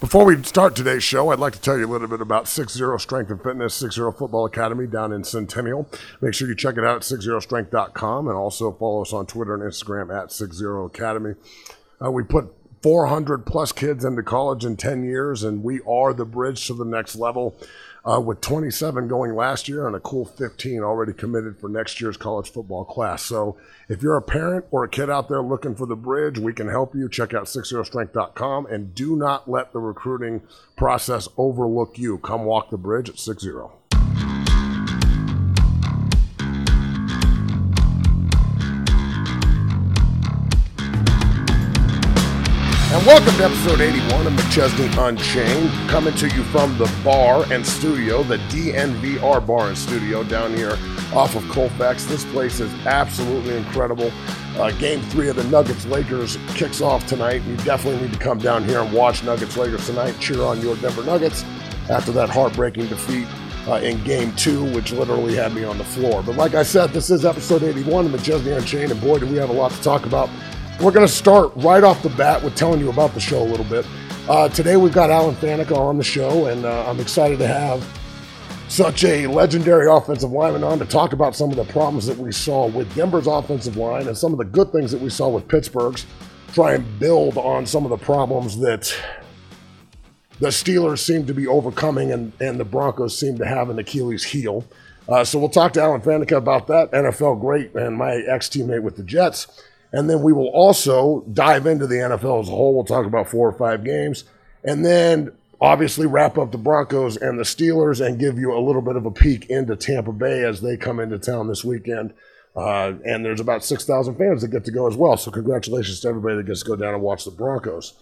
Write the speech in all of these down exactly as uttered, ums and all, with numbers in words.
Before we start today's show, I'd like to tell you a little bit about Six Zero Strength and Fitness, Six Zero Football Academy down in Centennial. Make sure you check it out at six zero strength dot com and also follow us on Twitter and Instagram at Six Zero Academy. Uh, we put four hundred plus kids into college in ten years, and we are the bridge to the next level. Uh, with twenty-seven going last year and a cool fifteen already committed for next year's college football class. So if you're a parent or a kid out there looking for the bridge, we can help you. Check out six zero strength dot com and do not let the recruiting process overlook you. Come walk the bridge at six zero. And welcome to episode eighty-one of Machesney Unchained, coming to you from the bar and studio, the D N V R bar and studio down here off of Colfax. This place is absolutely incredible. Uh, game three of the Nuggets-Lakers kicks off tonight. You definitely need to come down here and watch Nuggets-Lakers tonight, cheer on your Denver Nuggets after that heartbreaking defeat uh, in game two, which literally had me on the floor. But like I said, this is episode eighty-one of Machesney Unchained, and boy, do we have a lot to talk about. We're going to start right off the bat with telling you about the show a little bit. Uh, today we've got Alan Faneca on the show, and uh, I'm excited to have such a legendary offensive lineman on to talk about some of the problems that we saw with Denver's offensive line and some of the good things that we saw with Pittsburgh's, try and build on some of the problems that the Steelers seem to be overcoming and, and the Broncos seem to have an Achilles heel. Uh, so we'll talk to Alan Faneca about that, N F L great, and my ex-teammate with the Jets. And then we will also dive into the N F L as a whole. We'll talk about four or five games. And then obviously wrap up the Broncos and the Steelers and give you a little bit of a peek into Tampa Bay as they come into town this weekend. Uh, and there's about six thousand fans that get to go as well. So congratulations to everybody that gets to go down and watch the Broncos.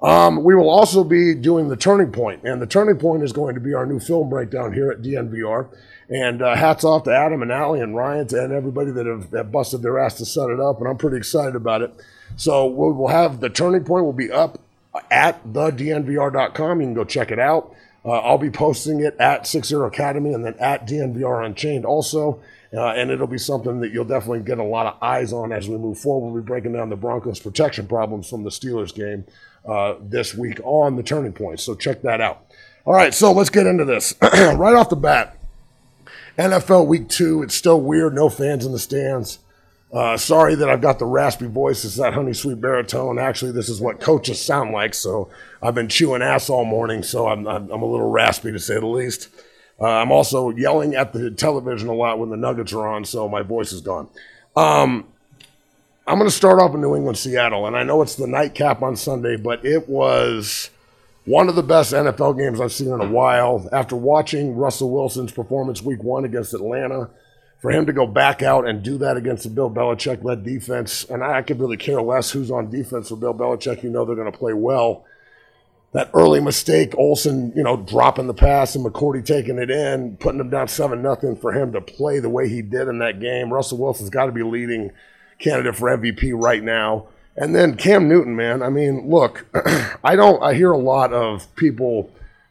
Um, we will also be doing The Turning Point. And The Turning Point is going to be our new film breakdown here at D N V R. And uh, hats off to Adam and Allie and Ryan and everybody that have, have busted their ass to set it up. And I'm pretty excited about it. So we will have The Turning Point will be up at the D N V R dot com. You can go check it out. Uh, I'll be posting it at Six Zero Academy and then at D N V R Unchained also. Uh, and it'll be something that you'll definitely get a lot of eyes on as we move forward. We'll be breaking down the Broncos' protection problems from the Steelers game uh, this week on The Turning Point. So check that out. All right, so let's get into this. Right off the bat, N F L Week two, it's still weird, no fans in the stands. Uh, sorry that I've got the raspy voice. It's that honey sweet baritone. Actually, this is what coaches sound like, so I've been chewing ass all morning, so I'm, I'm, I'm a little raspy to say the least. Uh, I'm also yelling at the television a lot when the Nuggets are on, so my voice is gone. Um, I'm going to start off in New England, Seattle, and I know it's the nightcap on Sunday, but it was one of the best N F L games I've seen in a while. After watching Russell Wilson's performance week one against Atlanta, for him to go back out and do that against the Bill Belichick-led defense, and I could really care less who's on defense for Bill Belichick. You know they're going to play well. That early mistake, Olsen, you know, dropping the pass and McCourty taking it in, putting them down seven nothing, for him to play the way he did in that game. Russell Wilson's got to be leading candidate for M V P right now. And then Cam Newton, man, I mean, look, I don't, I hear a lot of people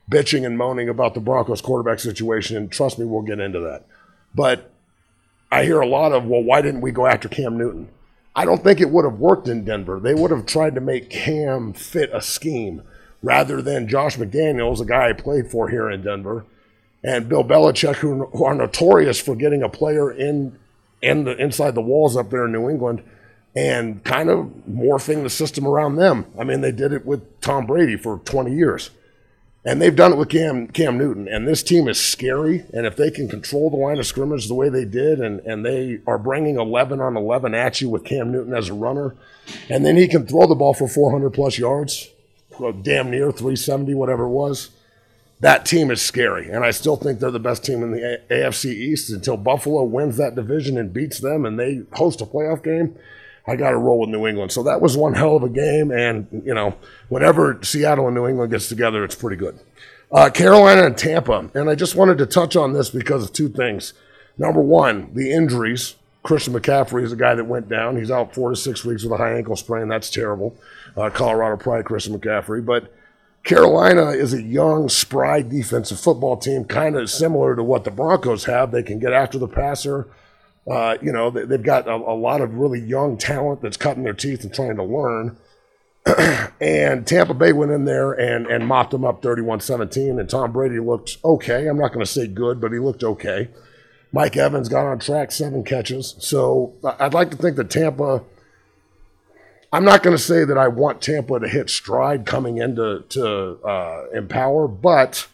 bitching and moaning about the Broncos quarterback situation, and trust me, we'll get into that. But I hear a lot of, well, why didn't we go after Cam Newton? I don't think it would have worked in Denver. They would have tried to make Cam fit a scheme rather than Josh McDaniels, a guy I played for here in Denver, and Bill Belichick, who, who are notorious for getting a player in, in the inside the walls up there in New England, and kind of morphing the system around them. I mean, they did it with Tom Brady for twenty years. And they've done it with Cam Cam Newton. And this team is scary. And if they can control the line of scrimmage the way they did, and, and they are bringing eleven on eleven at you with Cam Newton as a runner, and then he can throw the ball for four hundred plus yards, damn near three seventy, whatever it was, that team is scary. And I still think they're the best team in the A F C East until Buffalo wins that division and beats them and they host a playoff game. I got to roll with New England. So that was one hell of a game. And, you know, whenever Seattle and New England gets together, it's pretty good. Uh, Carolina and Tampa. And I just wanted to touch on this because of two things. Number one, the injuries. Christian McCaffrey is a guy that went down. He's out four to six weeks with a high ankle sprain. That's terrible. Uh, Colorado pride, Christian McCaffrey. But Carolina is a young, spry defensive football team, kind of similar to what the Broncos have. They can get after the passer. Uh, you know, they've got a, a lot of really young talent that's cutting their teeth and trying to learn. And Tampa Bay went in there and, and mopped them up thirty-one seventeen. And Tom Brady looked okay. I'm not going to say good, but he looked okay. Mike Evans got on track, seven catches. So I'd like to think that Tampa – I'm not going to say that I want Tampa to hit stride coming into to, uh, Empower, but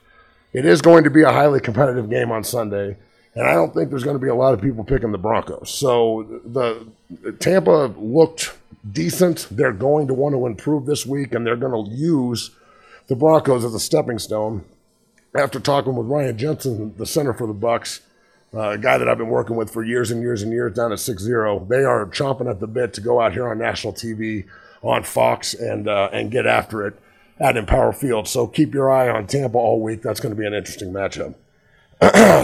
it is going to be a highly competitive game on Sunday. And I don't think there's going to be a lot of people picking the Broncos. So the Tampa looked decent. They're going to want to improve this week, and they're going to use the Broncos as a stepping stone. After talking with Ryan Jensen, the center for the Bucs, uh, a guy that I've been working with for years and years and years down at Six Zero, they are chomping at the bit to go out here on national T V on Fox and uh, and get after it at Empower Field. So keep your eye on Tampa all week. That's going to be an interesting matchup.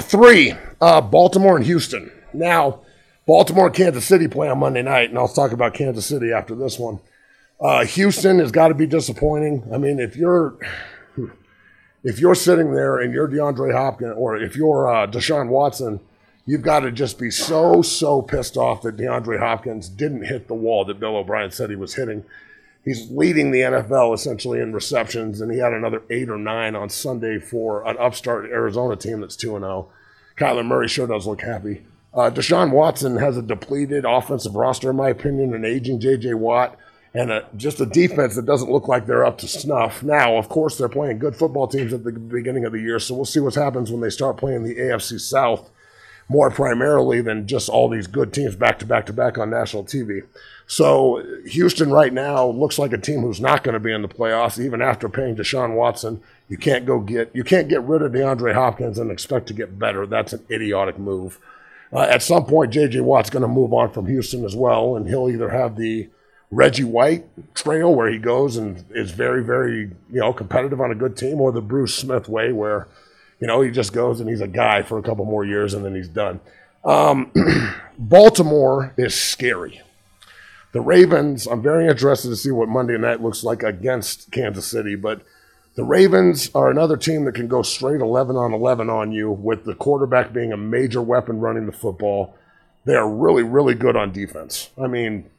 Three, uh, Baltimore and Houston. Now, Baltimore and Kansas City play on Monday night, and I'll talk about Kansas City after this one. Uh, Houston has got to be disappointing. I mean, if you're if you're sitting there and you're DeAndre Hopkins, or if you're uh, Deshaun Watson, you've got to just be so, so pissed off that DeAndre Hopkins didn't hit the wall that Bill O'Brien said he was hitting. He's leading the N F L essentially in receptions, and he had another eight or nine on Sunday for an upstart Arizona team that's two and oh. Kyler Murray sure does look happy. Uh, Deshaun Watson has a depleted offensive roster, in my opinion, an aging J J Watt, and a, just a defense that doesn't look like they're up to snuff. Now, of course, they're playing good football teams at the beginning of the year, so we'll see what happens when they start playing the A F C South more primarily than just all these good teams back to back to back on national T V. So Houston right now looks like a team who's not going to be in the playoffs, even after paying Deshaun Watson. You can't go get you can't get rid of DeAndre Hopkins and expect to get better. That's an idiotic move. Uh, at some point, J J. Watt's going to move on from Houston as well, and he'll either have the Reggie White trail where he goes and is very, very you know competitive on a good team, or the Bruce Smith way where you know he just goes and he's a guy for a couple more years and then he's done. Um, Baltimore is scary. The Ravens, I'm very interested to see what Monday night looks like against Kansas City, but the Ravens are another team that can go straight eleven on eleven on you, with the quarterback being a major weapon running the football. They are really, really good on defense. I mean,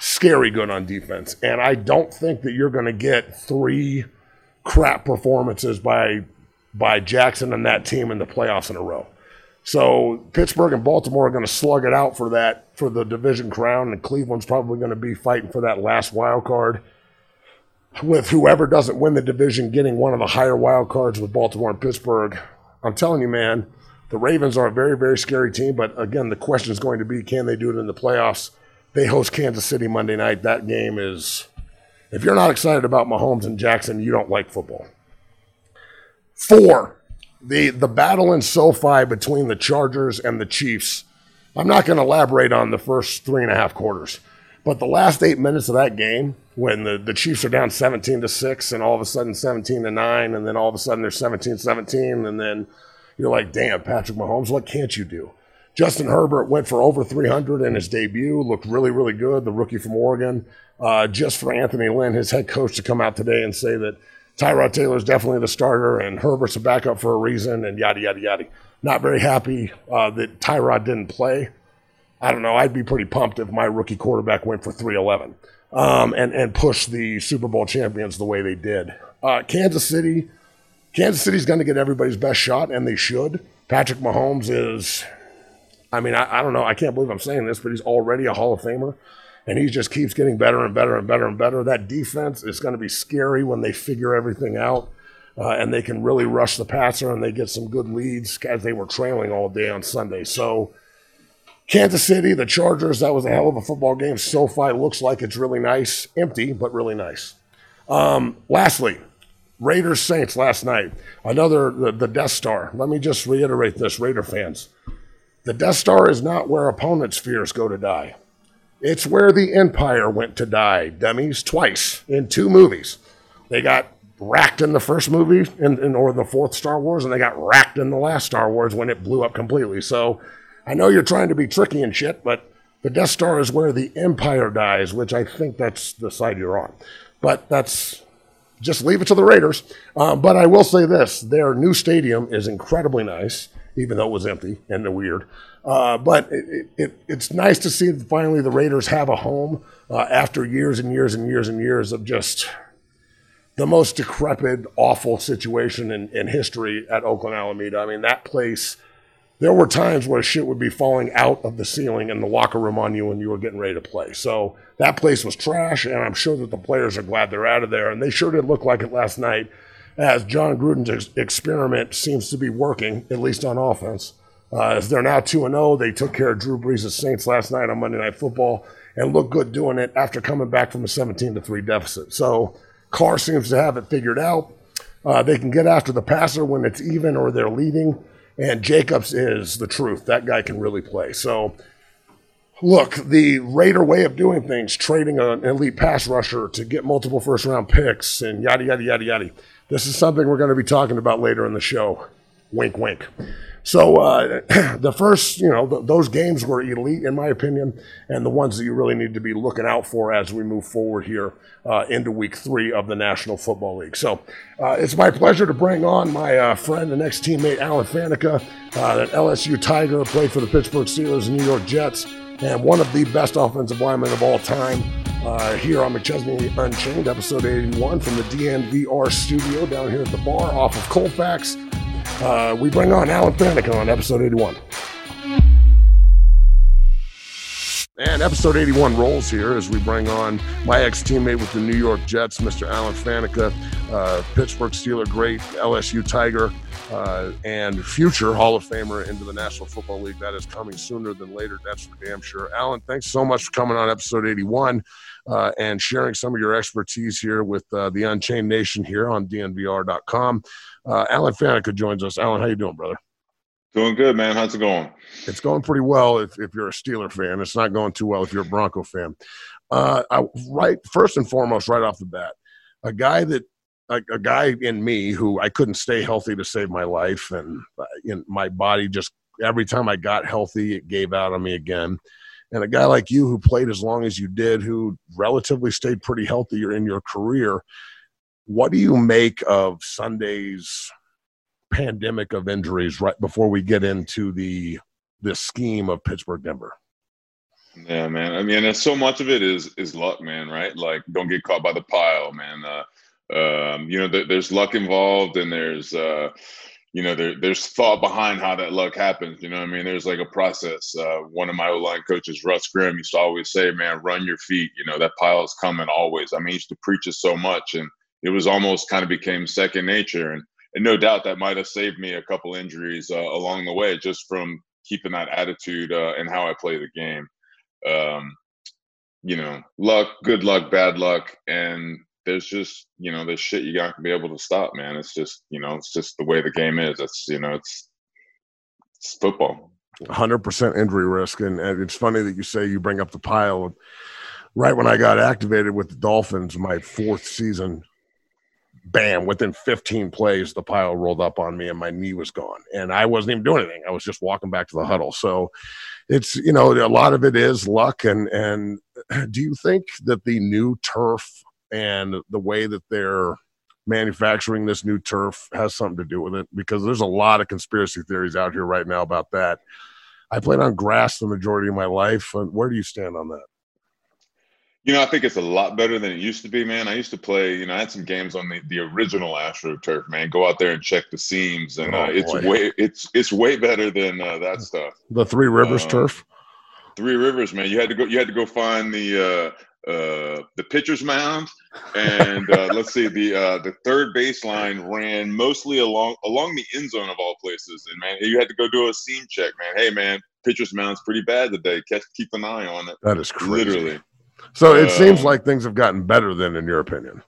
scary good on defense. And I don't think that you're going to get three crap performances by, by Jackson and that team in the playoffs in a row. So Pittsburgh and Baltimore are going to slug it out for that, for the division crown, and Cleveland's probably going to be fighting for that last wild card, with whoever doesn't win the division getting one of the higher wild cards with Baltimore and Pittsburgh. I'm telling you, man, the Ravens are a very, very scary team, but again, the question is going to be, can they do it in the playoffs? They host Kansas City Monday night. That game is, if you're not excited about Mahomes and Jackson, you don't like football. Four. The the battle in SoFi between the Chargers and the Chiefs. I'm not going to elaborate on the first three and a half quarters, but the last eight minutes of that game, when the, the Chiefs are down seventeen to six, and all of a sudden seventeen to nine, and then all of a sudden they're seventeen seventeen, and then you're like, damn, Patrick Mahomes, what can't you do? Justin Herbert went for over three hundred in his debut, looked really, really good, the rookie from Oregon. Uh, just for Anthony Lynn, his head coach, to come out today and say that Tyrod Taylor's definitely the starter, and Herbert's a backup for a reason, and yada, yada, yada. Not very happy uh, that Tyrod didn't play. I don't know. I'd be pretty pumped if my rookie quarterback went for three eleven um, and, and pushed the Super Bowl champions the way they did. Uh, Kansas City, Kansas City's going to get everybody's best shot, and they should. Patrick Mahomes is, I mean, I, I don't know. I can't believe I'm saying this, but he's already a Hall of Famer. And he just keeps getting better and better and better and better. That defense is going to be scary when they figure everything out, uh, and they can really rush the passer, and they get some good leads as they were trailing all day on Sunday. So Kansas City, the Chargers, that was a hell of a football game. SoFi looks like it's really nice. Empty, but really nice. Um, lastly, Raiders Saints last night. Another, the, the Death Star. Let me just reiterate this, Raider fans. The Death Star is not where opponents' fears go to die. It's where the Empire went to die, dummies, twice in two movies. They got racked in the first movie, in, in, or the fourth Star Wars, and they got racked in the last Star Wars when it blew up completely. So I know you're trying to be tricky and shit, but the Death Star is where the Empire dies, which I think that's the side you're on. But that's, just leave it to the Raiders. Um, but I will say this, their new stadium is incredibly nice. even though it was empty and weird. Uh, but it, it, it's nice to see that finally the Raiders have a home uh, after years and years and years and years of just the most decrepit, awful situation in, in history at Oakland Alameda. I mean, that place, there were times where shit would be falling out of the ceiling in the locker room on you when you were getting ready to play. So that place was trash, and I'm sure that the players are glad they're out of there. And they sure did look like it last night, as John Gruden's ex- experiment seems to be working, at least on offense. Uh, as they're now two and oh, they took care of Drew Brees' Saints last night on Monday Night Football and looked good doing it after coming back from a seventeen to three deficit. So Carr seems to have it figured out. Uh, they can get after the passer when it's even or they're leading, and Jacobs is the truth. That guy can really play. So, look, the Raider way of doing things, trading an elite pass rusher to get multiple first-round picks and yada, yada, yada, yada, this is something we're going to be talking about later in the show. Wink, wink. So uh, the first, you know, th- those games were elite, in my opinion, and the ones that you really need to be looking out for as we move forward here uh, into week three of the National Football League. So uh, it's my pleasure to bring on my uh, friend and ex-teammate, Alan Faneca, uh, an L S U Tiger, played for the Pittsburgh Steelers and New York Jets, and one of the best offensive linemen of all time. Uh, here on Machesney Unchained, episode eighty-one from the D N V R studio down here at the bar off of Colfax. Uh, we bring on Alan Faneca on episode eighty-one. And episode eighty-one rolls here as we bring on my ex-teammate with the New York Jets, Mister Alan Faneca, uh, Pittsburgh Steeler great, L S U Tiger, uh, and future Hall of Famer into the National Football League. That is coming sooner than later, that's for damn sure. Alan, thanks so much for coming on episode eighty-one. Uh, and sharing some of your expertise here with uh, the Unchained Nation here on D N V R dot com. Uh, Alan Faneca joins us. Alan, how you doing, brother? Doing good, man. How's it going? It's going pretty well if, if you're a Steeler fan. It's not going too well if you're a Bronco fan. Uh, I, right, first and foremost, right off the bat, a guy that a, a guy in me who I couldn't stay healthy to save my life, and uh, in my body just every time I got healthy, it gave out on me again. And a guy like you who played as long as you did, who relatively stayed pretty healthy in your career, what do you make of Sunday's pandemic of injuries right before we get into the the scheme of Pittsburgh Denver? Yeah, man. I mean, so much of it is is luck, man, right? Like, don't get caught by the pile, man. Uh, um, you know, th- there's luck involved and there's uh, – you know, there, there's thought behind how that luck happens. You know what I mean? There's like a process. Uh, one of my O-line coaches, Russ Grimm, used to always say, man, run your feet. You know, that pile is coming always. I mean, he used to preach it so much, and it was almost kind of became second nature. And, and no doubt that might have saved me a couple injuries uh, along the way just from keeping that attitude uh, and how I play the game. Um, you know, luck, good luck, bad luck, and there's just, you know, there's shit you got to be able to stop, man. It's just, you know, it's just the way the game is. It's, you know, it's, it's football. one hundred percent injury risk. And, and it's funny that you say you bring up the pile. Right when I got activated with the Dolphins, my fourth season, bam, within fifteen plays, the pile rolled up on me and my knee was gone. And I wasn't even doing anything. I was just walking back to the huddle. So it's, you know, a lot of it is luck. And, and do you think that the new turf and the way that they're manufacturing this new turf has something to do with it? Because there's a lot of conspiracy theories out here right now about that. I played on grass the majority of my life. Where do you stand on that? You know, I think it's a lot better than it used to be, man. I used to play, you know, I had some games on the, the original AstroTurf, man. Go out there and check the seams, and oh, uh, it's way it's it's way better than uh, that stuff. The Three Rivers um, turf? Three Rivers, man. You had to go. You had to go find the. Uh, Uh, the pitcher's mound, and uh, let's see, the uh, the third baseline ran mostly along along the end zone of all places. And man, you had to go do a seam check, man. Hey, man, pitcher's mound's pretty bad today. Catch, keep an eye on it. That is crazy. Literally. So it uh, seems like things have gotten better then, in your opinion.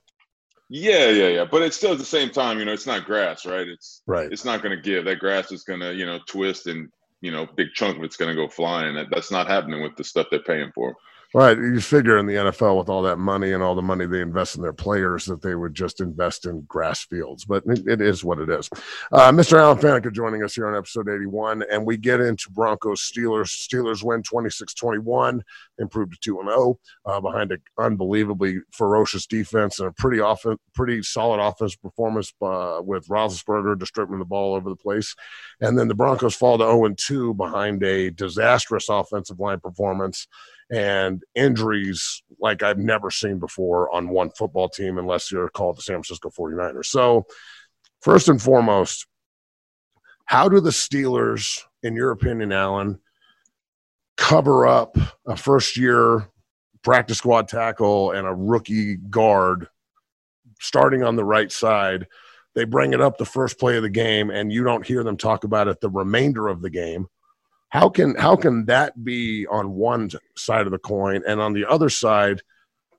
Yeah, yeah, yeah. But it's still at the same time, you know, it's not grass, right? It's right. It's not going to give. That grass is going to, you know, twist, and you know, big chunk of it's going to go flying. That that's not happening with the stuff they're paying for. Well, you figure in the N F L with all that money and all the money they invest in their players that they would just invest in grass fields. But it, it is what it is. Uh, Mister Alan Faneca joining us here on episode eighty-one, and we get into Broncos Steelers. Steelers win twenty-six twenty-one, improved to two and oh uh, behind an unbelievably ferocious defense and a pretty off- pretty solid offense performance uh, with Roethlisberger distributing the ball all over the place. And then the Broncos fall to oh and two behind a disastrous offensive line performance and injuries like I've never seen before on one football team, unless you're called the San Francisco forty-niners. So first and foremost, how do the Steelers, in your opinion, Alan, cover up a first-year practice squad tackle and a rookie guard starting on the right side? They bring it up the first play of the game, and you don't hear them talk about it the remainder of the game. How can how can that be on one side of the coin? And on the other side,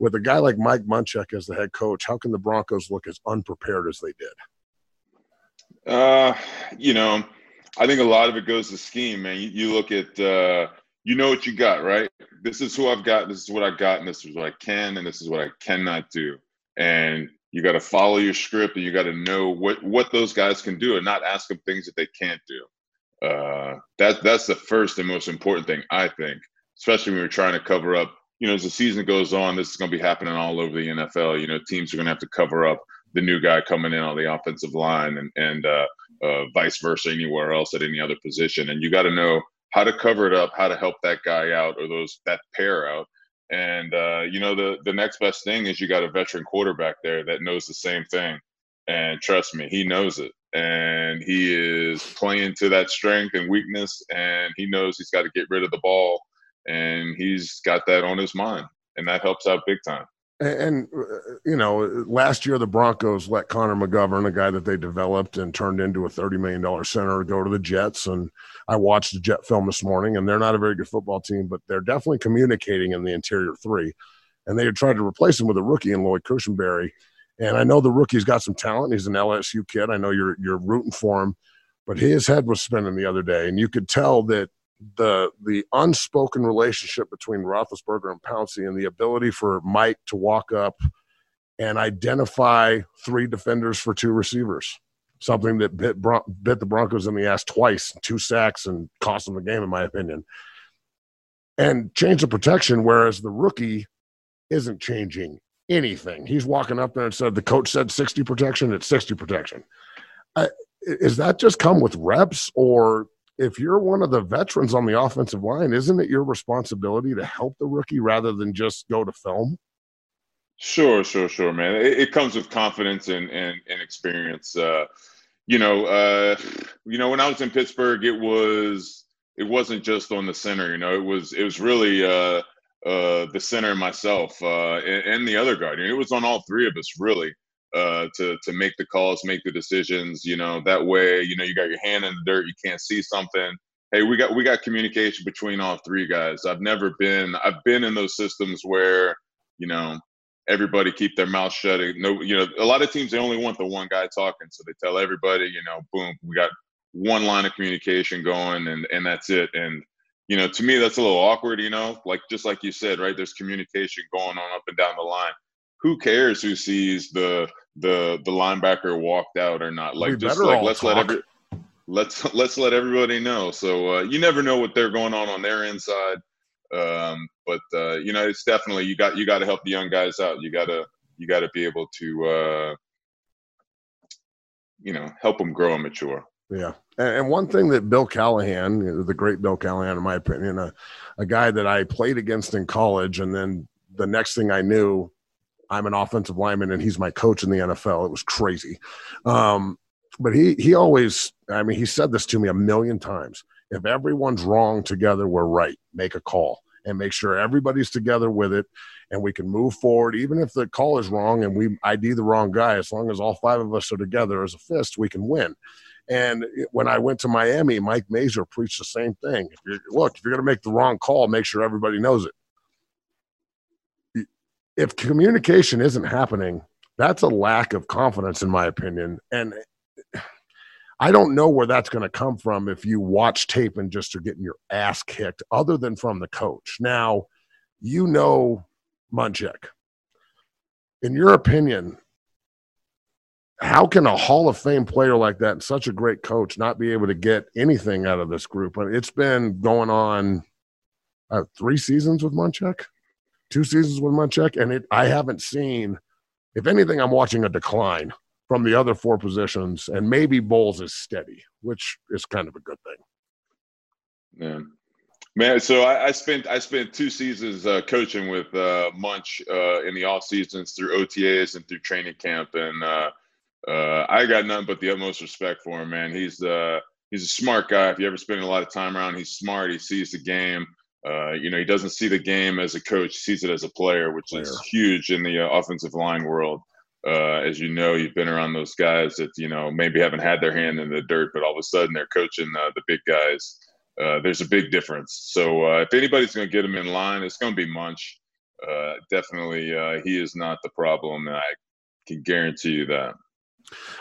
with a guy like Mike Munchak as the head coach, how can the Broncos look as unprepared as they did? Uh, you know, I think a lot of it goes to scheme, man. You, you look at, uh, you know what you got, right? This is who I've got, this is what I got, and this is what I can, and this is what I cannot do. And you got to follow your script, and you got to know what, what those guys can do and not ask them things that they can't do. Uh, that that's the first and most important thing, I think, especially when we're trying to cover up, you know, as the season goes on, this is going to be happening all over the N F L. You know, teams are going to have to cover up the new guy coming in on the offensive line and, and uh, uh, vice versa anywhere else at any other position. And you got to know how to cover it up, how to help that guy out or those that pair out. And, uh, you know, the, the next best thing is you got a veteran quarterback there that knows the same thing. And trust me, he knows it. And he is playing to that strength and weakness, and he knows he's got to get rid of the ball, and he's got that on his mind, and that helps out big time. And, and you know, last year the Broncos let Connor McGovern, a guy that they developed and turned into a thirty million dollars center, go to the Jets. And I watched the Jet film this morning, and they're not a very good football team, but they're definitely communicating in the interior three. And they had tried to replace him with a rookie in Lloyd Cushenberry. And I know the rookie's got some talent. He's an L S U kid. I know you're you're rooting for him, but his head was spinning the other day, and you could tell that the the unspoken relationship between Roethlisberger and Pouncey and the ability for Mike to walk up and identify three defenders for two receivers, something that bit Bron- bit the Broncos in the ass twice, two sacks, and cost them the game, in my opinion. And change the protection, whereas the rookie isn't changing anything. He's walking up there and said, the coach said sixty protection, it's sixty protection. Uh, is that just come with reps? Or if you're one of the veterans on the offensive line, isn't it your responsibility to help the rookie rather than just go to film? Sure, sure, sure, man. It, it comes with confidence and, and, and experience. Uh, you know, uh, you know, when I was in Pittsburgh, it was, it wasn't just on the center, you know, it was, it was really, uh, Uh, the center and myself uh, and, and the other guard. It was on all three of us, really, uh, to to make the calls, make the decisions. You know, that way, you know, you got your hand in the dirt, you can't see something. Hey, we got we got communication between all three guys. I've never been I've been in those systems where, you know, everybody keep their mouth shut. No, you know, a lot of teams, they only want the one guy talking, so they tell everybody, you know, boom, we got one line of communication going, and and that's it. And you know, to me, that's a little awkward, you know, like just like you said, right, there's communication going on up and down the line. Who cares who sees the the the linebacker walked out or not? Like, just like let's talk. let every let's let's let everybody know. So uh, you never know what they're going on on their inside. Um, but, uh, you know, it's definitely you got you got to help the young guys out. You got to you got to be able to, uh, you know, help them grow and mature. Yeah. And one thing that Bill Callahan, the great Bill Callahan, in my opinion, a, a guy that I played against in college, and then the next thing I knew, I'm an offensive lineman and he's my coach in the N F L. It was crazy. Um, but he he always, I mean, he said this to me a million times. If everyone's wrong together, we're right. Make a call and make sure everybody's together with it and we can move forward. Even if the call is wrong and we I D the wrong guy, as long as all five of us are together as a fist, we can win. And when I went to Miami, Mike Mazur preached the same thing. If you're, look, if you're going to make the wrong call, make sure everybody knows it. If communication isn't happening, that's a lack of confidence, in my opinion. And I don't know where that's going to come from if you watch tape and just are getting your ass kicked, other than from the coach. Now, you know Munchak. In your opinion, how can a Hall of Fame player like that and such a great coach not be able to get anything out of this group? I mean, it's been going on uh, three seasons with Munchak, two seasons with Munchak, and it, I haven't seen – if anything, I'm watching a decline from the other four positions, and maybe Bowles is steady, which is kind of a good thing. Yeah. Man, so I, I spent I spent two seasons uh, coaching with uh, Munch uh, in the off seasons through O T As and through training camp, and uh, uh, I got nothing but the utmost respect for him. Man, he's uh, he's a smart guy. If you ever spend a lot of time around, he's smart. He sees the game. Uh, you know, he doesn't see the game as a coach; he sees it as a player, which player. is huge in the uh, offensive line world. Uh, as you know, you've been around those guys that you know maybe haven't had their hand in the dirt, but all of a sudden they're coaching uh, the big guys. Uh, there's a big difference. So uh, if anybody's going to get him in line, it's going to be Munch. Uh, definitely, uh, he is not the problem. I can guarantee you that.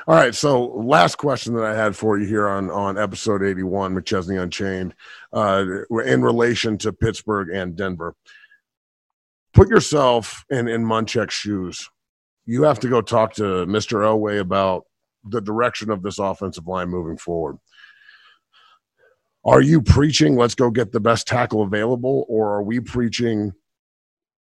All right. So last question that I had for you here on, on episode eighty-one, McChesney Unchained, uh, in relation to Pittsburgh and Denver. Put yourself in, in Munchak's shoes. You have to go talk to Mister Elway about the direction of this offensive line moving forward. Are you preaching, let's go get the best tackle available, or are we preaching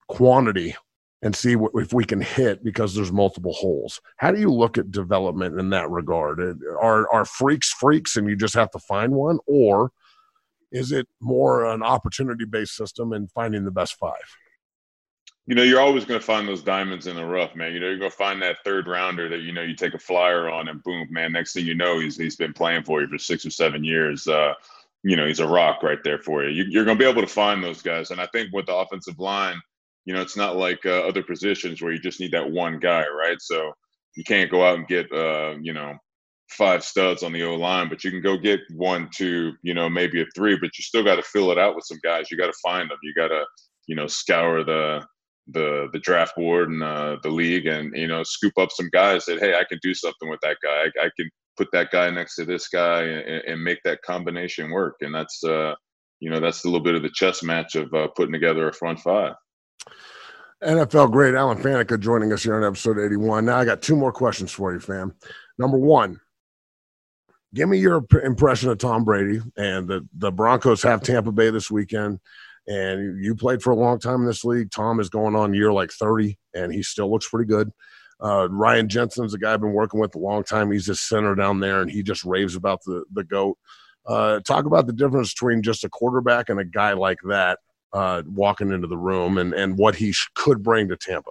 quantity and see what, if we can hit because there's multiple holes? How do you look at development in that regard? Are, are freaks freaks and you just have to find one, or is it more an opportunity-based system and finding the best five? You know, you're always going to find those diamonds in the rough, man. You know, you're going to find that third rounder that, you know, you take a flyer on and boom, man, next thing you know, he's he's been playing for you for six or seven years. Uh, you know, he's a rock right there for you. You're going to be able to find those guys. And I think with the offensive line, you know, it's not like uh, other positions where you just need that one guy, right? So you can't go out and get, uh, you know, five studs on the O-line, but you can go get one, two, you know, maybe a three, but you still got to fill it out with some guys. You got to find them. You got to, you know, scour the the the draft board and uh, the league and, you know, scoop up some guys that, hey, I can do something with that guy. I, I can put that guy next to this guy and, and make that combination work. And that's, uh, you know, that's a little bit of the chess match of uh, putting together a front five. N F L great Alan Faneca joining us here on episode eighty-one. Now I got two more questions for you, fam. Number one, give me your impression of Tom Brady, and the, the Broncos have Tampa Bay this weekend. And you played for a long time in this league. Tom is going on year like thirty, and he still looks pretty good. Uh, Ryan Jensen's a guy I've been working with a long time. He's his center down there, and he just raves about the, the GOAT. Uh, talk about the difference between just a quarterback and a guy like that uh, walking into the room and, and what he sh- could bring to Tampa.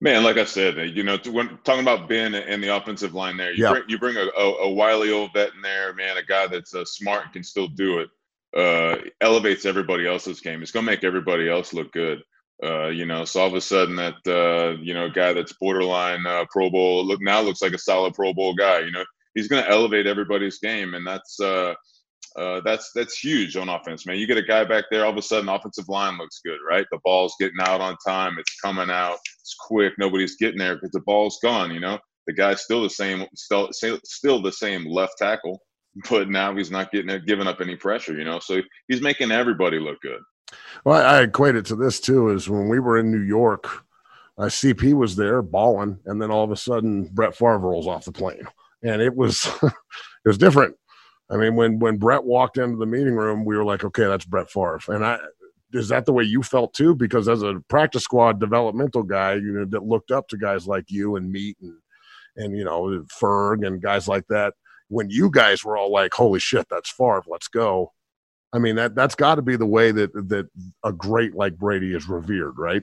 Man, like I said, you know, when talking about Ben and the offensive line there, you yeah. bring, you bring a, a, a wily old vet in there, man, a guy that's uh, smart and can still do it. Uh, elevates everybody else's game. It's going to make everybody else look good. Uh, you know, so all of a sudden that, uh, you know, guy that's borderline uh, Pro Bowl look now looks like a solid Pro Bowl guy. You know, he's going to elevate everybody's game. And that's, uh, uh, that's, that's huge on offense, man. You get a guy back there, all of a sudden offensive line looks good, right? The ball's getting out on time. It's coming out. It's quick. Nobody's getting there because the ball's gone. You know, the guy's still the same, still, still the same left tackle. But now he's not getting it, giving up any pressure, you know. So he's making everybody look good. Well, I equate it to this too: is when we were in New York, uh, C P was there balling, and then all of a sudden Brett Favre rolls off the plane, and it was it was different. I mean, when when Brett walked into the meeting room, we were like, okay, that's Brett Favre. And I is that the way you felt too? Because as a practice squad developmental guy, you know, that looked up to guys like you and Meat and and you know Ferg and guys like that. When you guys were all like, holy shit, that's Favre, let's go. I mean, that, that's got to be the way that that a great like Brady is revered, right?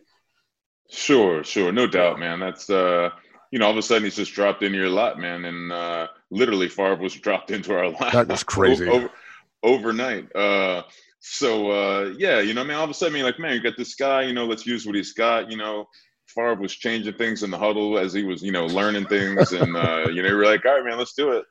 Sure, sure. No doubt, man. That's, uh, you know, all of a sudden he's just dropped into your lap, man. And uh, literally Favre was dropped into our lap. That was crazy. Over, overnight. Uh, so, uh, yeah, you know, I mean, all of a sudden, I mean, like, man, you got this guy, you know, let's use what he's got, you know. Favre was changing things in the huddle as he was, you know, learning things. And, uh, you know, you're like, all right, man, let's do it.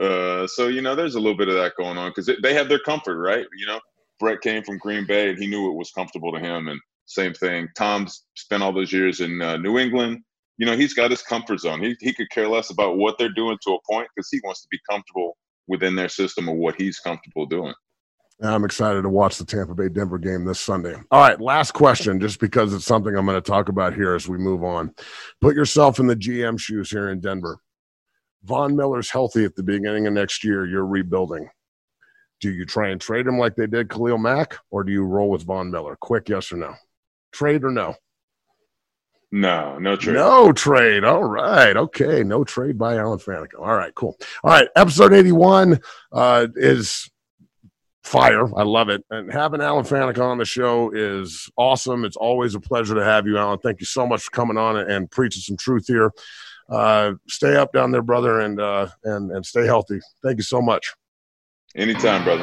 Uh, so, you know, there's a little bit of that going on because they have their comfort, right? You know, Brett came from Green Bay and he knew it was comfortable to him. And same thing. Tom's spent all those years in uh, New England. You know, he's got his comfort zone. He he could care less about what they're doing to a point because he wants to be comfortable within their system of what he's comfortable doing. I'm excited to watch the Tampa Bay Denver game this Sunday. All right, last question, just because it's something I'm going to talk about here as we move on. Put yourself in the G M shoes here in Denver. Von Miller's healthy at the beginning of next year. You're rebuilding. Do you try and trade him like they did Khalil Mack, or do you roll with Von Miller? Quick yes or no. Trade or no? No, no trade. No trade. All right. Okay. No trade by Alan Faneca. All right, cool. All right, episode eighty-one uh, is fire. I love it. And having Alan Faneca on the show is awesome. It's always a pleasure to have you, Alan. Thank you so much for coming on and preaching some truth here. Uh, stay up down there, brother, and, uh, and, and stay healthy. Thank you so much. Anytime, brother.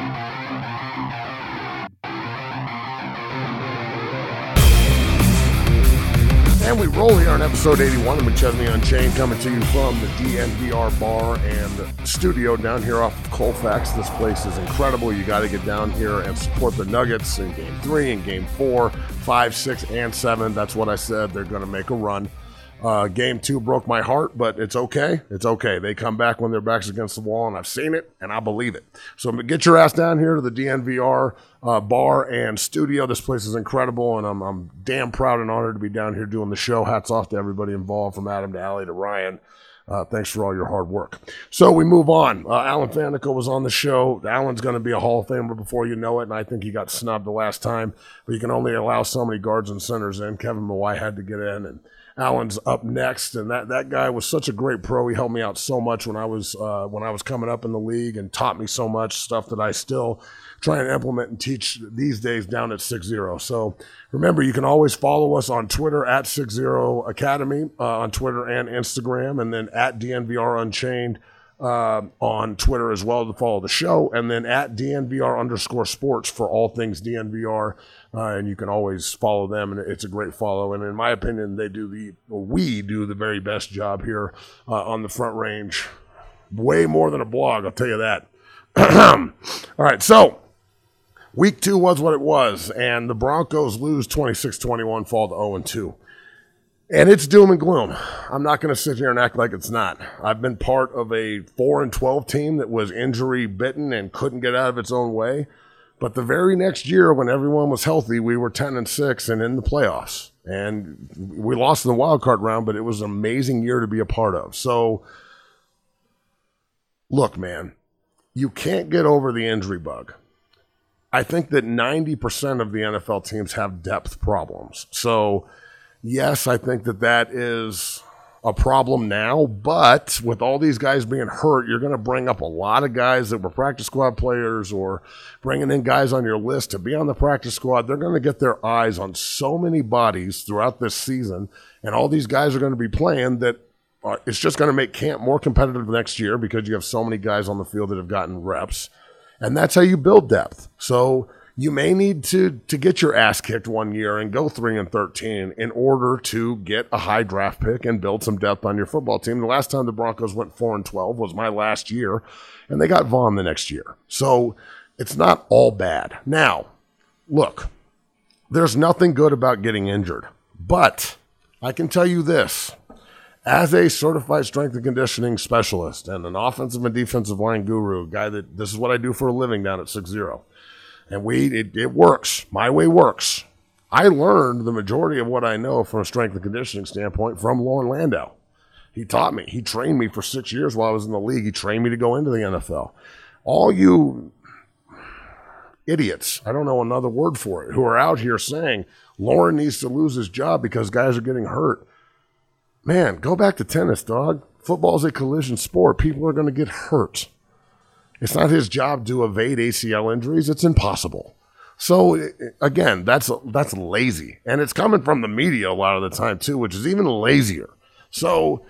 And we roll here on episode eighty-one of Machesney Unchained, coming to you from the D N V R bar and studio down here off of Colfax. This place is incredible. You got to get down here and support the Nuggets in game three and game four, five, six, and seven. That's what I said. They're going to make a run. Uh, game two broke my heart, but it's okay. It's okay. They come back when their back's against the wall, and I've seen it, and I believe it. So get your ass down here to the D N V R uh, bar and studio. This place is incredible, and I'm, I'm damn proud and honored to be down here doing the show. Hats off to everybody involved, from Adam to Allie to Ryan. Uh, thanks for all your hard work. So we move on. Uh, Alan Faneca was on the show. Alan's going to be a Hall of Famer before you know it, and I think he got snubbed the last time. But you can only allow so many guards and centers in. Kevin Mawai had to get in, and Alan's up next, and that, that guy was such a great pro. He helped me out so much when I was uh, when I was coming up in the league and taught me so much stuff that I still try and implement and teach these days down at Six Zero. So remember, you can always follow us on Twitter at Six Zero Academy, uh, on Twitter and Instagram, and then at D N V R Unchained uh, on Twitter as well to follow the show, and then at D N V R underscore sports for all things D N V R. Uh, and you can always follow them, and it's a great follow. And in my opinion, they do the well, we do the very best job here uh, on the Front Range, way more than a blog, I'll tell you that. All right, so week two was what it was, and the Broncos lose twenty-six twenty-one, fall to oh and two. And it's doom and gloom. I'm not going to sit here and act like it's not. I've been part of a four and twelve team that was injury bitten and couldn't get out of its own way. But the very next year, when everyone was healthy, we were ten and six and in the playoffs. And we lost in the wild card round, but it was an amazing year to be a part of. So, look, man, you can't get over the injury bug. I think that ninety percent of the N F L teams have depth problems. So, yes, I think that that is a problem now, but with all these guys being hurt, you're going to bring up a lot of guys that were practice squad players, or bringing in guys on your list to be on the practice squad. They're going to get their eyes on so many bodies throughout this season, and all these guys are going to be playing that are, it's just going to make camp more competitive next year because you have so many guys on the field that have gotten reps, and that's how you build depth. So you may need to to get your ass kicked one year and go three and thirteen in order to get a high draft pick and build some depth on your football team. The last time the Broncos went four and twelve was my last year, and they got Vaughn the next year. So it's not all bad. Now, look, there's nothing good about getting injured, but I can tell you this. As a certified strength and conditioning specialist and an offensive and defensive line guru, a guy that this is what I do for a living down at Six Zero, and we it, it works. My way works. I learned the majority of what I know from a strength and conditioning standpoint from Lauren Landau. He taught me. He trained me for six years while I was in the league. He trained me to go into the N F L. All you idiots, I don't know another word for it, who are out here saying Lauren needs to lose his job because guys are getting hurt. Man, go back to tennis, dog. Football's a collision sport. People are going to get hurt. It's not his job to evade A C L injuries. It's impossible. So, again, that's that's lazy. And it's coming from the media a lot of the time, too, which is even lazier. So,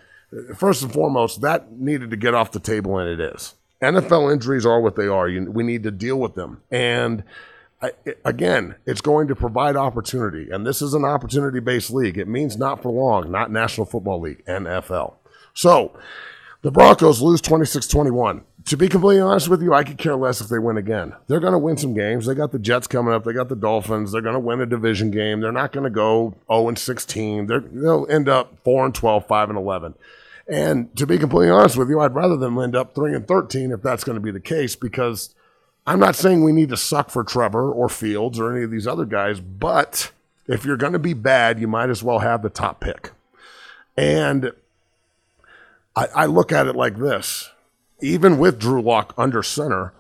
first and foremost, that needed to get off the table, and it is. N F L injuries are what they are. You, we need to deal with them. And, I, again, it's going to provide opportunity. And this is an opportunity-based league. It means not for long, not National Football League, N F L. So, the Broncos lose twenty-six twenty-one. To be completely honest with you, I could care less if they win again. They're going to win some games. They got the Jets coming up. They got the Dolphins. They're going to win a division game. They're not going to go oh and sixteen. They're, they'll end up four and twelve, five and eleven. And to be completely honest with you, I'd rather them end up three and thirteen if that's going to be the case, because I'm not saying we need to suck for Trevor or Fields or any of these other guys, but if you're going to be bad, you might as well have the top pick. And I, I look at it like this. Even with Drew Lock under center,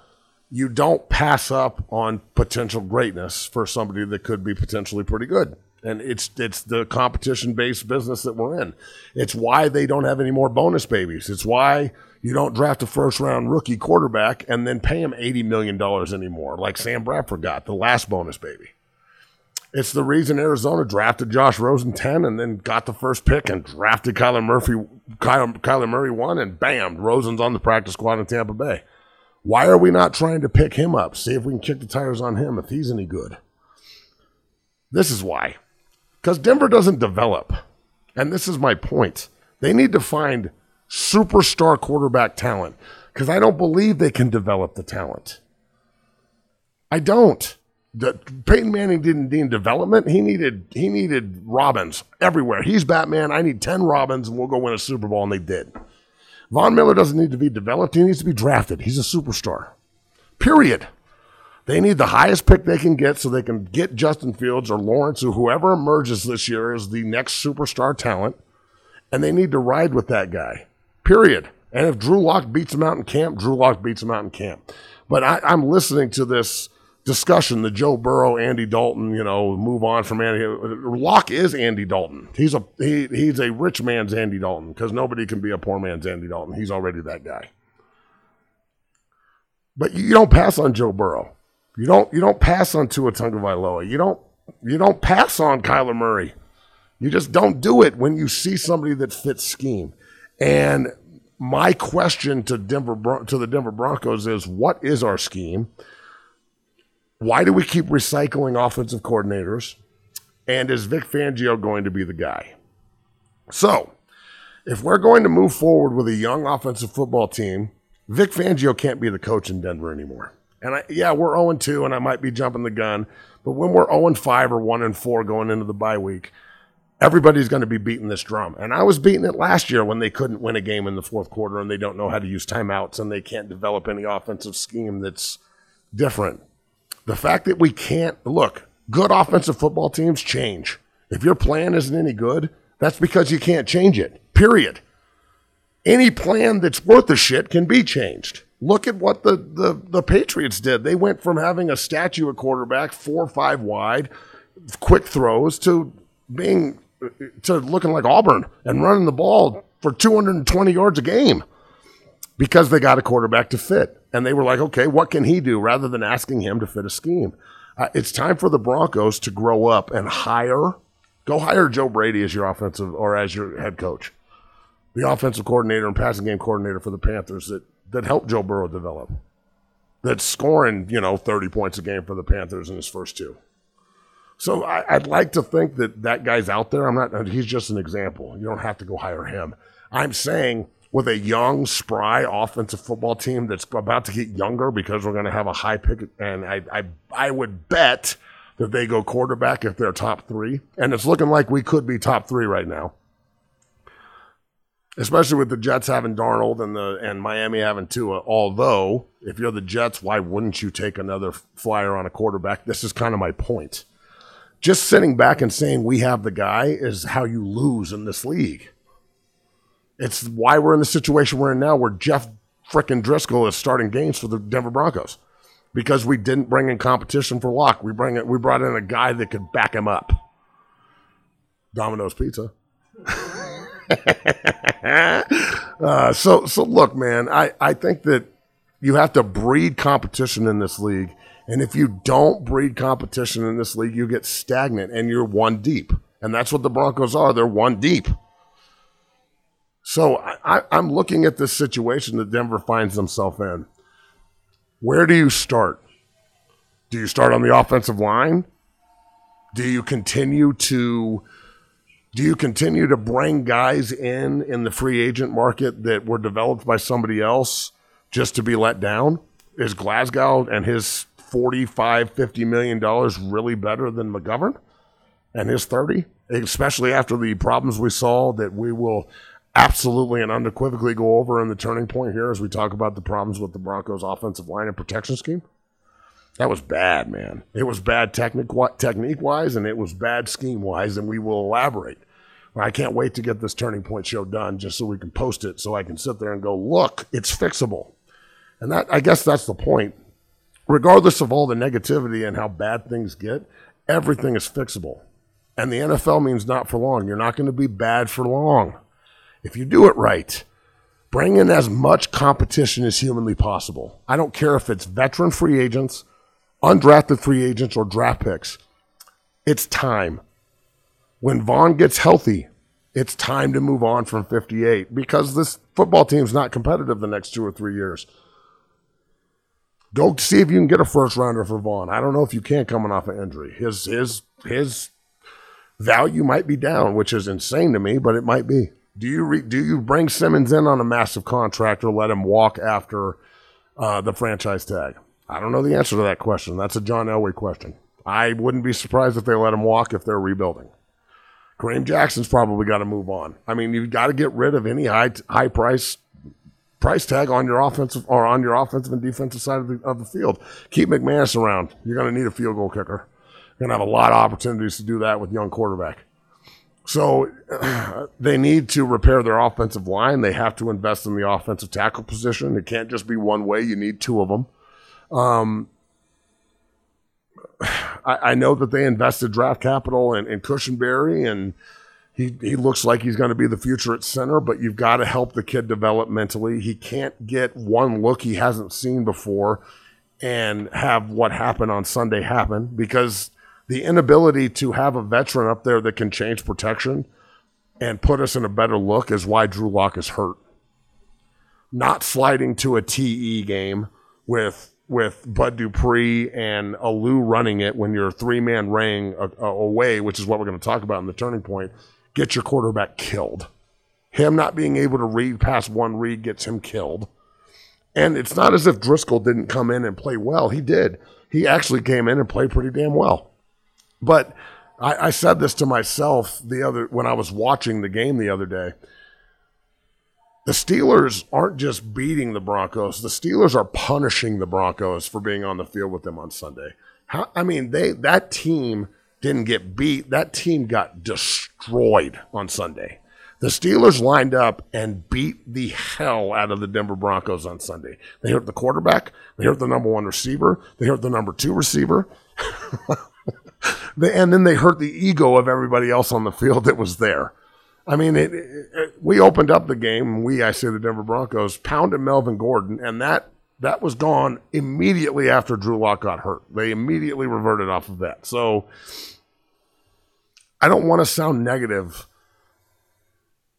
you don't pass up on potential greatness for somebody that could be potentially pretty good. And it's it's the competition-based business that we're in. It's why they don't have any more bonus babies. It's why you don't draft a first-round rookie quarterback and then pay him eighty million dollars anymore, like Sam Bradford got, the last bonus baby. It's the reason Arizona drafted Josh Rosen ten and then got the first pick and drafted Kyler Murphy, Kyler, Kyler Murray one, and bam, Rosen's on the practice squad in Tampa Bay. Why are we not trying to pick him up, see if we can kick the tires on him if he's any good? This is why. Because Denver doesn't develop. And this is my point. They need to find superstar quarterback talent because I don't believe they can develop the talent. I don't. The, Peyton Manning didn't need development. He needed he needed Robins everywhere. He's Batman. I need ten Robins and we'll go win a Super Bowl, and they did. Von Miller doesn't need to be developed. He needs to be drafted. He's a superstar. Period. They need the highest pick they can get so they can get Justin Fields or Lawrence or whoever emerges this year as the next superstar talent, and they need to ride with that guy. Period. And if Drew Lock beats him out in camp, Drew Lock beats him out in camp. But I, I'm listening to this discussion, the Joe Burrow, Andy Dalton, you know, move on from Andy. Locke is Andy Dalton. He's a he, he's a rich man's Andy Dalton because nobody can be a poor man's Andy Dalton. He's already that guy. But you don't pass on Joe Burrow. You don't you don't pass on Tua Tagovailoa. You don't you don't pass on Kyler Murray. You just don't do it when you see somebody that fits scheme. And my question to Denver to the Denver Broncos is, what is our scheme? Why do we keep recycling offensive coordinators? And is Vic Fangio going to be the guy? So, if we're going to move forward with a young offensive football team, Vic Fangio can't be the coach in Denver anymore. And I, yeah, we're oh and two, and I might be jumping the gun, but when we're oh and five or one and four going into the bye week, everybody's going to be beating this drum. And I was beating it last year when they couldn't win a game in the fourth quarter and they don't know how to use timeouts and they can't develop any offensive scheme that's different. The fact that we can't, look, good offensive football teams change. If your plan isn't any good, that's because you can't change it, period. Any plan that's worth a shit can be changed. Look at what the, the, the Patriots did. They went from having a statue at quarterback, four or five wide, quick throws, to being to looking like Auburn and running the ball for two hundred twenty yards a game because they got a quarterback to fit. And they were like, okay, what can he do rather than asking him to fit a scheme? Uh, it's time for the Broncos to grow up and hire. Go hire Joe Brady as your offensive or as your head coach, the offensive coordinator and passing game coordinator for the Panthers that, that helped Joe Burrow develop, that's scoring, you know, thirty points a game for the Panthers in his first two. So I, I'd like to think that that guy's out there. I'm not. He's just an example. You don't have to go hire him. I'm saying – with a young, spry offensive football team that's about to get younger because we're going to have a high pick. And I I, I would bet that they go quarterback if they're top three. And it's looking like we could be top three right now, especially with the Jets having Darnold and the and Miami having Tua. Although, if you're the Jets, why wouldn't you take another flyer on a quarterback? This is kind of my point. Just sitting back and saying we have the guy is how you lose in this league. It's why we're in the situation we're in now where Jeff frickin' Driscoll is starting games for the Denver Broncos because we didn't bring in competition for Locke. We bring it, we brought in a guy that could back him up. Domino's Pizza. uh, so, so look, man, I, I think that you have to breed competition in this league. And if you don't breed competition in this league, you get stagnant and you're one deep. And that's what the Broncos are. They're one deep. So I, I'm looking at this situation that Denver finds himself in. Where do you start? Do you start on the offensive line? Do you continue to do you continue to bring guys in in the free agent market that were developed by somebody else just to be let down? Is Glasgow and his forty-five, fifty million dollars really better than McGovern and his thirty? Especially after the problems we saw that we will absolutely and unequivocally go over in the turning point here as we talk about the problems with the Broncos' offensive line and protection scheme. That was bad, man. It was bad technique-wise, and it was bad scheme-wise, and we will elaborate. I can't wait to get this Turning Point show done just so we can post it, so I can sit there and go, look, it's fixable. And that, I guess that's the point. Regardless of all the negativity and how bad things get, everything is fixable. And the N F L means not for long. You're not going to be bad for long. If you do it right, bring in as much competition as humanly possible. I don't care if it's veteran free agents, undrafted free agents, or draft picks. It's time. When Vaughn gets healthy, it's time to move on from fifty-eight because this football team's not competitive the next two or three years. Go see if you can get a first-rounder for Vaughn. I don't know if you can coming off an injury. His, his, his value might be down, which is insane to me, but it might be. Do you re, do you bring Simmons in on a massive contract or let him walk after uh, the franchise tag? I don't know the answer to that question. That's a John Elway question. I wouldn't be surprised if they let him walk if they're rebuilding. Kareem Jackson's probably got to move on. I mean, you've got to get rid of any high high price price tag on your offensive or on your offensive and defensive side of the, of the field. Keep McManus around. You're going to need a field goal kicker. You're going to have a lot of opportunities to do that with young quarterback. So they need to repair their offensive line. They have to invest in the offensive tackle position. It can't just be one way. You need two of them. Um, I, I know that they invested draft capital in, in Cushenberry, and he, he looks like he's going to be the future at center, but you've got to help the kid develop mentally. He can't get one look he hasn't seen before and have what happened on Sunday happen, because the inability to have a veteran up there that can change protection and put us in a better look is why Drew Lock is hurt. Not sliding to a T E game with with Bud Dupree and Alou running it when you're three-man rang away, which is what we're going to talk about in the Turning Point, get your quarterback killed. Him not being able to read past one read gets him killed. And it's not as if Driscoll didn't come in and play well. He did. He actually came in and played pretty damn well. But I, I said this to myself the other when I was watching the game the other day. The Steelers aren't just beating the Broncos. The Steelers are punishing the Broncos for being on the field with them on Sunday. How, I mean, they that team didn't get beat. That team got destroyed on Sunday. The Steelers lined up and beat the hell out of the Denver Broncos on Sunday. They hurt the quarterback. They hurt the number one receiver. They hurt the number two receiver. they, and then they hurt the ego of everybody else on the field that was there. I mean, it, it, it, we opened up the game, and we, I say the Denver Broncos, pounded Melvin Gordon, and that that was gone immediately after Drew Lock got hurt. They immediately reverted off of that. So I don't want to sound negative,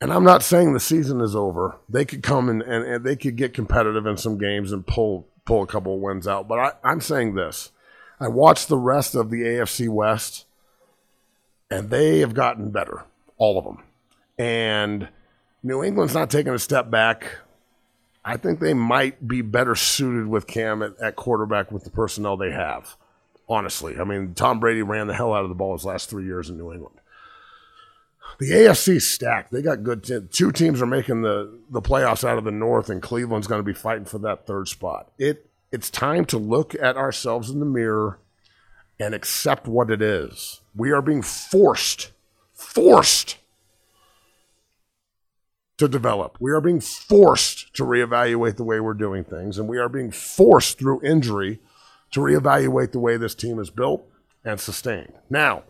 and I'm not saying the season is over. They could come and, and, and they could get competitive in some games and pull, pull a couple of wins out, but I, I'm saying this. I watched the rest of the A F C West, and they have gotten better, all of them. And New England's not taking a step back. I think they might be better suited with Cam at, at quarterback with the personnel they have, honestly. I mean, Tom Brady ran the hell out of the ball his last three years in New England. The A F C stacked. They got good te- – two teams are making the, the playoffs out of the North, and Cleveland's going to be fighting for that third spot. It It's time to look at ourselves in the mirror and accept what it is. We are being forced, forced – to develop. We are being forced to reevaluate the way we're doing things, and we are being forced through injury to reevaluate the way this team is built and sustained. Now,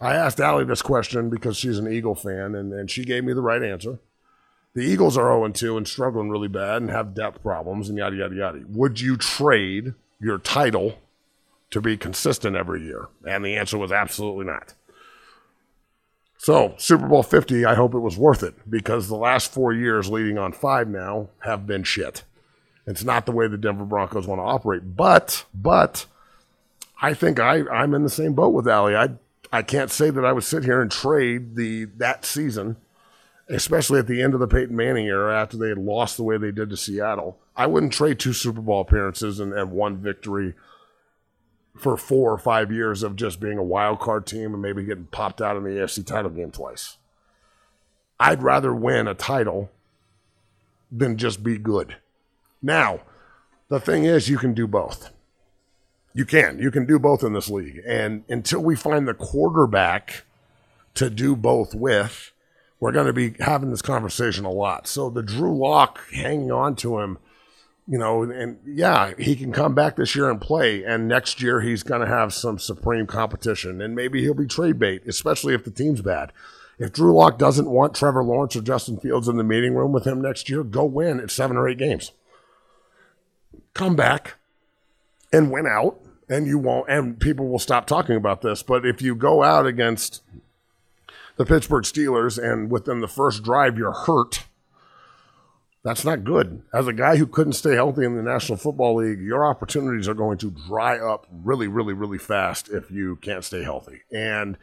I asked Allie this question because she's an Eagle fan, and, and she gave me the right answer. The Eagles are oh and two and struggling really bad and have depth problems and yada, yada, yada. Would you trade your title to be consistent every year? And the answer was absolutely not. So, Super Bowl fifty, I hope it was worth it, because the last four years leading on five now have been shit. It's not the way the Denver Broncos want to operate. But, but, I think I, I'm in the same boat with Allie. I I can't say that I would sit here and trade the that season, especially at the end of the Peyton Manning era after they had lost the way they did to Seattle. I wouldn't trade two Super Bowl appearances and, and one victory for four or five years of just being a wild card team and maybe getting popped out in the A F C title game twice. I'd rather win a title than just be good. Now, the thing is, you can do both. You can. You can do both in this league. And until we find the quarterback to do both with, we're going to be having this conversation a lot. So the Drew Lock, hanging on to him, you know, and yeah, he can come back this year and play, and next year he's going to have some supreme competition, and maybe he'll be trade bait, especially if the team's bad. If Drew Lock doesn't want Trevor Lawrence or Justin Fields in the meeting room with him next year, go win at seven or eight games. Come back and win out, and you won't, and people will stop talking about this. But if you go out against the Pittsburgh Steelers and within the first drive you're hurt, that's not good. As a guy who couldn't stay healthy in the National Football League, your opportunities are going to dry up really, really, really fast if you can't stay healthy. And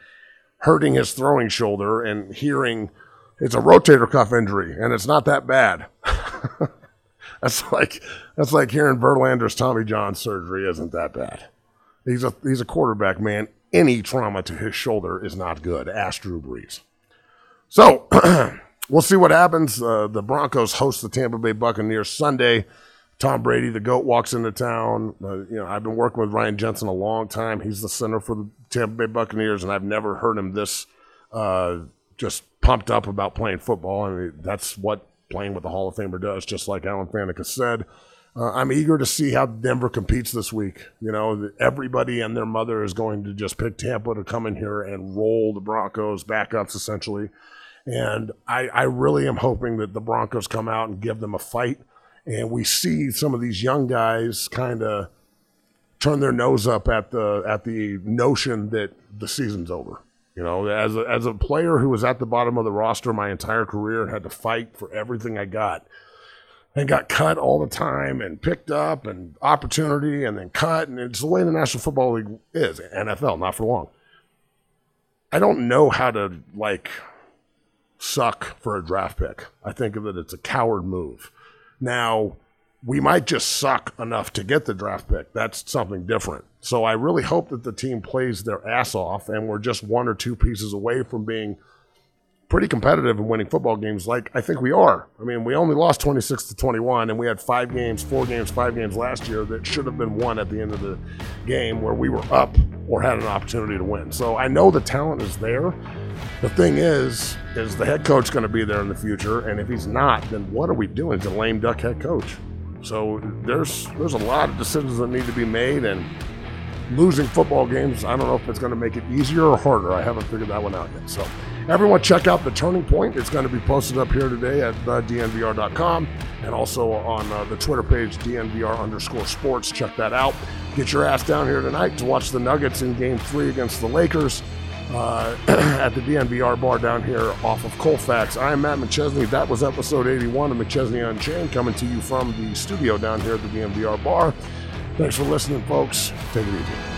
hurting his throwing shoulder and hearing it's a rotator cuff injury, and it's not that bad. That's like that's like hearing Verlander's Tommy John surgery isn't that bad. He's a he's a quarterback, man. Any trauma to his shoulder is not good. Ask Drew Brees. So we'll see what happens. Uh, the Broncos host the Tampa Bay Buccaneers Sunday. Tom Brady, the GOAT, walks into town. Uh, you know, I've been working with Ryan Jensen a long time. He's the center for the Tampa Bay Buccaneers, and I've never heard him this uh, just pumped up about playing football. I mean, that's what playing with the Hall of Famer does, just like Alan Faneca said. Uh, I'm eager to see how Denver competes this week. You know, everybody and their mother is going to just pick Tampa to come in here and roll the Broncos back ups, essentially. And I, I really am hoping that the Broncos come out and give them a fight. And we see some of these young guys kind of turn their nose up at the at the notion that the season's over. You know, as a, as a player who was at the bottom of the roster my entire career and had to fight for everything I got and got cut all the time and picked up and opportunity and then cut, and it's the way the National Football League is, N F L, not for long. I don't know how to, like, suck for a draft pick. I think that it's a coward move. Now, we might just suck enough to get the draft pick. That's something different. So I really hope that the team plays their ass off and we're just one or two pieces away from being pretty competitive and winning football games like I think we are. I mean, we only lost twenty-six to twenty-one, and we had five games, four games, five games last year that should have been won at the end of the game where we were up or had an opportunity to win. So I know the talent is there. The thing is, is the head coach going to be there in the future? And if he's not, then what are we doing? It's a lame duck head coach. So there's there's a lot of decisions that need to be made, and losing football games, I don't know if it's going to make it easier or harder. I haven't figured that one out yet. So everyone check out The Turning Point. It's going to be posted up here today at the D N V R dot com and also on uh, the Twitter page, D N V R underscore sports. Check that out. Get your ass down here tonight to watch the Nuggets in game three against the Lakers uh, at the D N V R bar down here off of Colfax. I'm Matt McChesney. That was episode eighty-one of McChesney Unchained, coming to you from the studio down here at the D N V R bar. Thanks for listening, folks. Take it easy.